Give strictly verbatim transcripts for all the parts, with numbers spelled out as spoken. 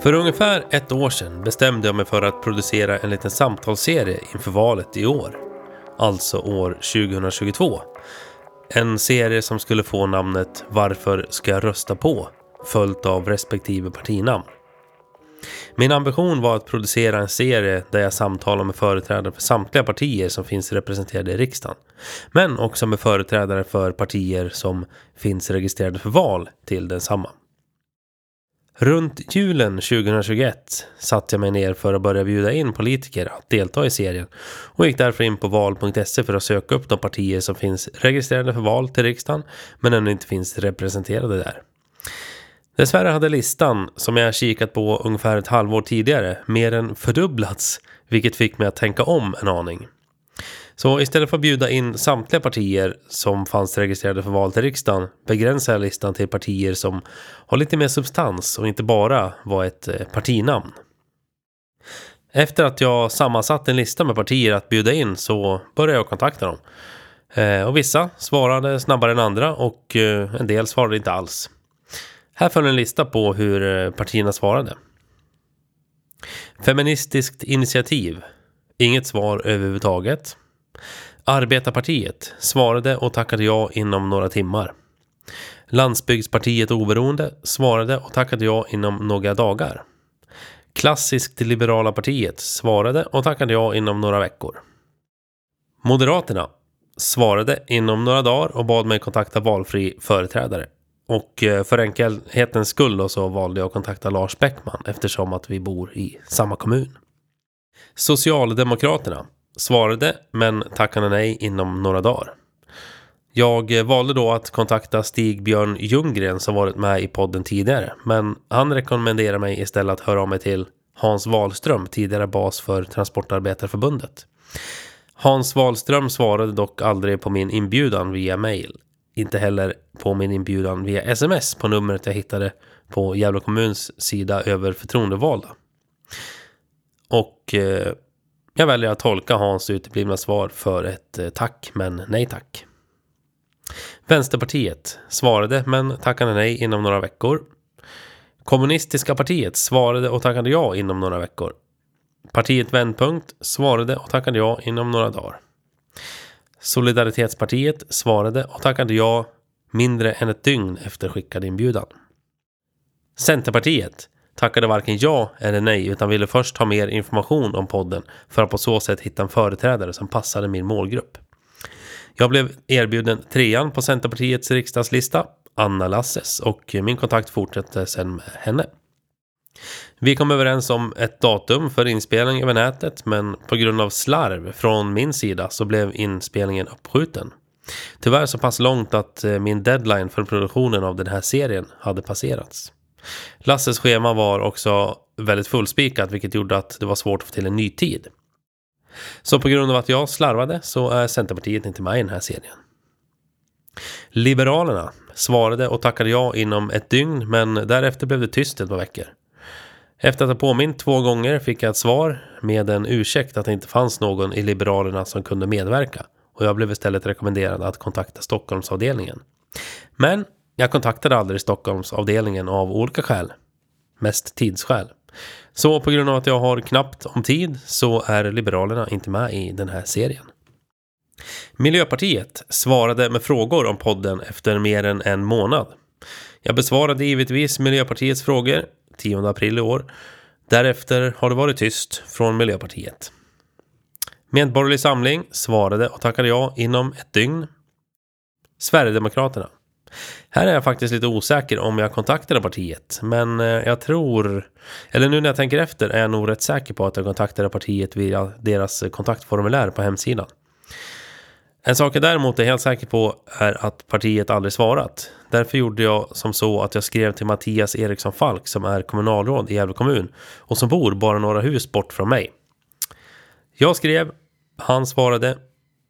För ungefär ett år sedan bestämde jag mig för att producera en liten samtalsserie inför valet i år. Alltså år tjugohundratjugotvå. En serie som skulle få namnet Varför ska jag rösta på? Följt av respektive partinamn. Min ambition var att producera en serie där jag samtalar med företrädare för samtliga partier som finns representerade i riksdagen. Men också med företrädare för partier som finns registrerade för val till densamma. Runt julen tjugohundratjugoett satte jag mig ner för att börja bjuda in politiker att delta i serien och gick därför in på val punkt se för att söka upp de partier som finns registrerade för val till riksdagen men ännu inte finns representerade där. Dessvärre hade listan, som jag kikat på ungefär ett halvår tidigare, mer än fördubblats, vilket fick mig att tänka om en aning. Så istället för att bjuda in samtliga partier som fanns registrerade för val till riksdagen begränsar jag listan till partier som har lite mer substans och inte bara var ett partinamn. Efter att jag sammansatt en lista med partier att bjuda in så började jag kontakta dem. Och vissa svarade snabbare än andra och en del svarade inte alls. Här följer en lista på hur partierna svarade. Feministiskt initiativ. Inget svar överhuvudtaget. Arbetarpartiet svarade och tackade ja inom några timmar. Landsbygdspartiet Oberoende svarade och tackade ja inom några dagar. Klassiskt Liberala Partiet svarade och tackade ja inom några veckor. Moderaterna svarade inom några dagar och bad mig kontakta valfri företrädare. Och för enkelhetens skull då så valde jag att kontakta Lars Bäckman eftersom att vi bor i samma kommun. Socialdemokraterna svarade men tackade nej inom några dagar. Jag valde då att kontakta Stig Björn Ljunggren som varit med i podden tidigare. Men han rekommenderade mig istället att höra av mig till Hans Wahlström, tidigare bas för Transportarbetarförbundet. Hans Wahlström svarade dock aldrig på min inbjudan via mejl. Inte heller på min inbjudan via sms på numret jag hittade på Gävle kommuns sida över förtroendevalda. Och eh, jag väljer att tolka Hans uteblivna svar för ett eh, tack men nej tack. Vänsterpartiet svarade men tackade nej inom några veckor. Kommunistiska partiet svarade och tackade ja inom några veckor. Partiet Vändpunkt svarade och tackade ja inom några dagar. Solidaritetspartiet svarade och tackade ja mindre än ett dygn efter skickad inbjudan. Centerpartiet tackade varken ja eller nej utan ville först ha mer information om podden för att på så sätt hitta en företrädare som passade min målgrupp. Jag blev erbjuden trean på Centerpartiets riksdagslista, Anna Lasses, och min kontakt fortsatte sedan med henne. Vi kom överens om ett datum för inspelning över nätet men på grund av slarv från min sida så blev inspelningen uppskjuten. Tyvärr så pass långt att min deadline för produktionen av den här serien hade passerats. Lasses schema var också väldigt fullspikat vilket gjorde att det var svårt att få till en ny tid. Så på grund av att jag slarvade så är Centerpartiet inte med i den här serien. Liberalerna svarade och tackade ja inom ett dygn men därefter blev det tyst ett par veckor. Efter att ha påmint två gånger fick jag ett svar med en ursäkt att det inte fanns någon i Liberalerna som kunde medverka och jag blev istället rekommenderad att kontakta Stockholmsavdelningen. Men jag kontaktade aldrig Stockholmsavdelningen av olika skäl, mest tidsskäl. Så på grund av att jag har knappt om tid så är Liberalerna inte med i den här serien. Miljöpartiet svarade med frågor om podden efter mer än en månad. Jag besvarade givetvis Miljöpartiets frågor tionde april i år. Därefter har det varit tyst från Miljöpartiet. Medborgerlig samling svarade och tackade ja inom ett dygn. Sverigedemokraterna. Här är jag faktiskt lite osäker om jag kontaktade partiet, men jag tror, eller nu när jag tänker efter är jag nog rätt säker på att jag kontaktade partiet via deras kontaktformulär på hemsidan. En sak jag däremot är helt säker på är att partiet aldrig svarat. Därför gjorde jag som så att jag skrev till Mattias Eriksson-Falk som är kommunalråd i Gävle kommun och som bor bara några hus bort från mig. Jag skrev, han svarade,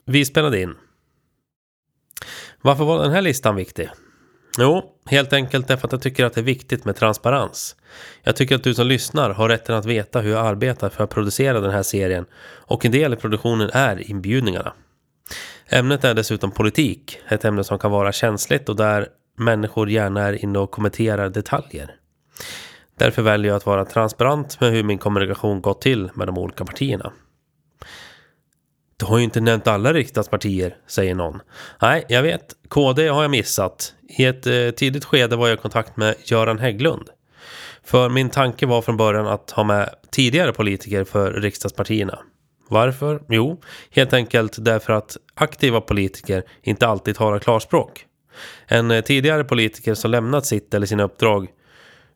vi spelade in. Varför var den här listan viktig? Jo, helt enkelt därför att jag tycker att det är viktigt med transparens. Jag tycker att du som lyssnar har rätten att veta hur jag arbetar för att producera den här serien och en del i produktionen är inbjudningarna. Ämnet är dessutom politik, ett ämne som kan vara känsligt och där människor gärna är inne och kommenterar detaljer. Därför väljer jag att vara transparent med hur min kommunikation gått till med de olika partierna. Du har ju inte nämnt alla riksdagspartier, säger någon. Nej, jag vet. K D har jag missat. I ett eh, tidigt skede var jag i kontakt med Göran Hägglund. För min tanke var från början att ha med tidigare politiker för riksdagspartierna. Varför? Jo, helt enkelt därför att aktiva politiker inte alltid talar klarspråk. En eh, tidigare politiker som lämnat sitt eller sina uppdrag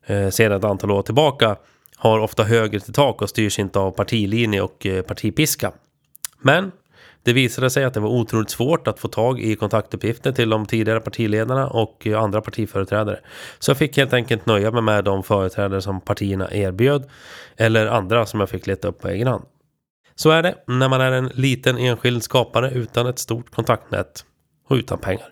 eh, sedan ett antal år tillbaka har ofta högre till tak och styrs inte av partilinje och eh, partipiska. Men det visade sig att det var otroligt svårt att få tag i kontaktuppgifter till de tidigare partiledarna och andra partiföreträdare. Så jag fick helt enkelt nöja mig med de företrädare som partierna erbjöd eller andra som jag fick leta upp på egen hand. Så är det när man är en liten enskild skapare utan ett stort kontaktnät och utan pengar.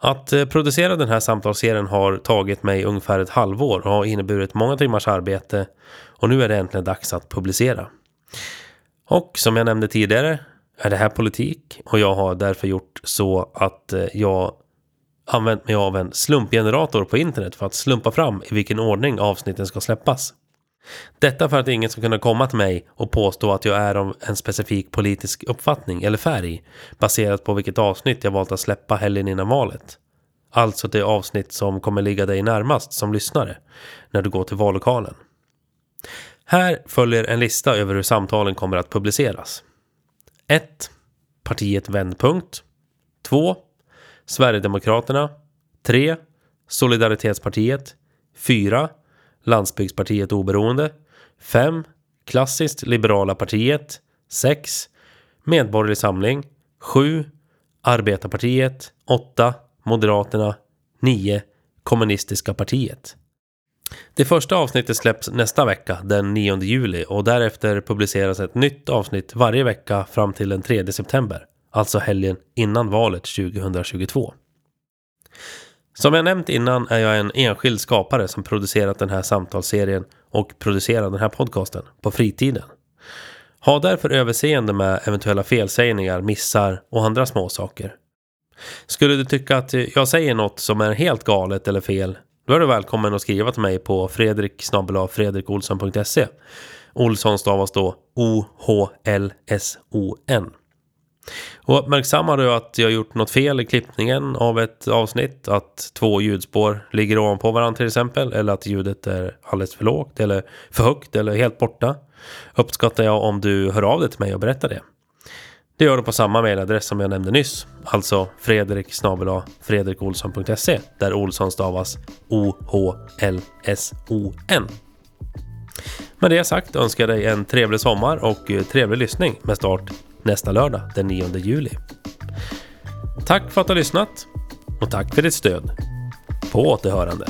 Att producera den här samtalsserien har tagit mig ungefär ett halvår och har inneburit många timmars arbete och nu är det äntligen dags att publicera. Och som jag nämnde tidigare är det här politik och jag har därför gjort så att jag använt mig av en slumpgenerator på internet för att slumpa fram i vilken ordning avsnitten ska släppas. Detta för att ingen ska kunna komma till mig och påstå att jag är om en specifik politisk uppfattning eller färg baserat på vilket avsnitt jag valt att släppa helgen innan valet. Alltså det avsnitt som kommer ligga dig närmast som lyssnare när du går till vallokalen. Här följer en lista över hur samtalen kommer att publiceras. ett. Partiet Vändpunkt. två. Sverigedemokraterna. tre. Solidaritetspartiet. fyra. Landsbygdspartiet Oberoende. fem. Klassiskt Liberala Partiet. sex. Medborgerlig samling. sju. Arbetarpartiet. åtta. Moderaterna. nio. Kommunistiska partiet. Det första avsnittet släpps nästa vecka den nionde juli och därefter publiceras ett nytt avsnitt varje vecka fram till den tredje september, alltså helgen innan valet tjugohundratjugotvå. Som jag nämnt innan är jag en enskild skapare som producerat den här samtalsserien och producerar den här podcasten på fritiden. Ha därför överseende med eventuella felsägningar, missar och andra småsaker. Skulle du tycka att jag säger något som är helt galet eller fel, då är du välkommen att skriva till mig på fredrik snabel-a fredrikolsson punkt se. Olsson stavas då O H L S O N. Och uppmärksammar du att jag gjort något fel i klippningen av ett avsnitt, att två ljudspår ligger ovanpå varandra till exempel, eller att ljudet är alldeles för lågt eller för högt eller helt borta, uppskattar jag om du hör av dig till mig och berättar det. Det gör du på samma mejladress som jag nämnde nyss, alltså fredrik snabel-a fredrikolsson punkt se, där Olsson stavas O H L S O N. Med det sagt önskar jag dig en trevlig sommar och trevlig lyssning med start nästa lördag den nionde juli. Tack för att du har lyssnat och tack för ditt stöd. På återhörande.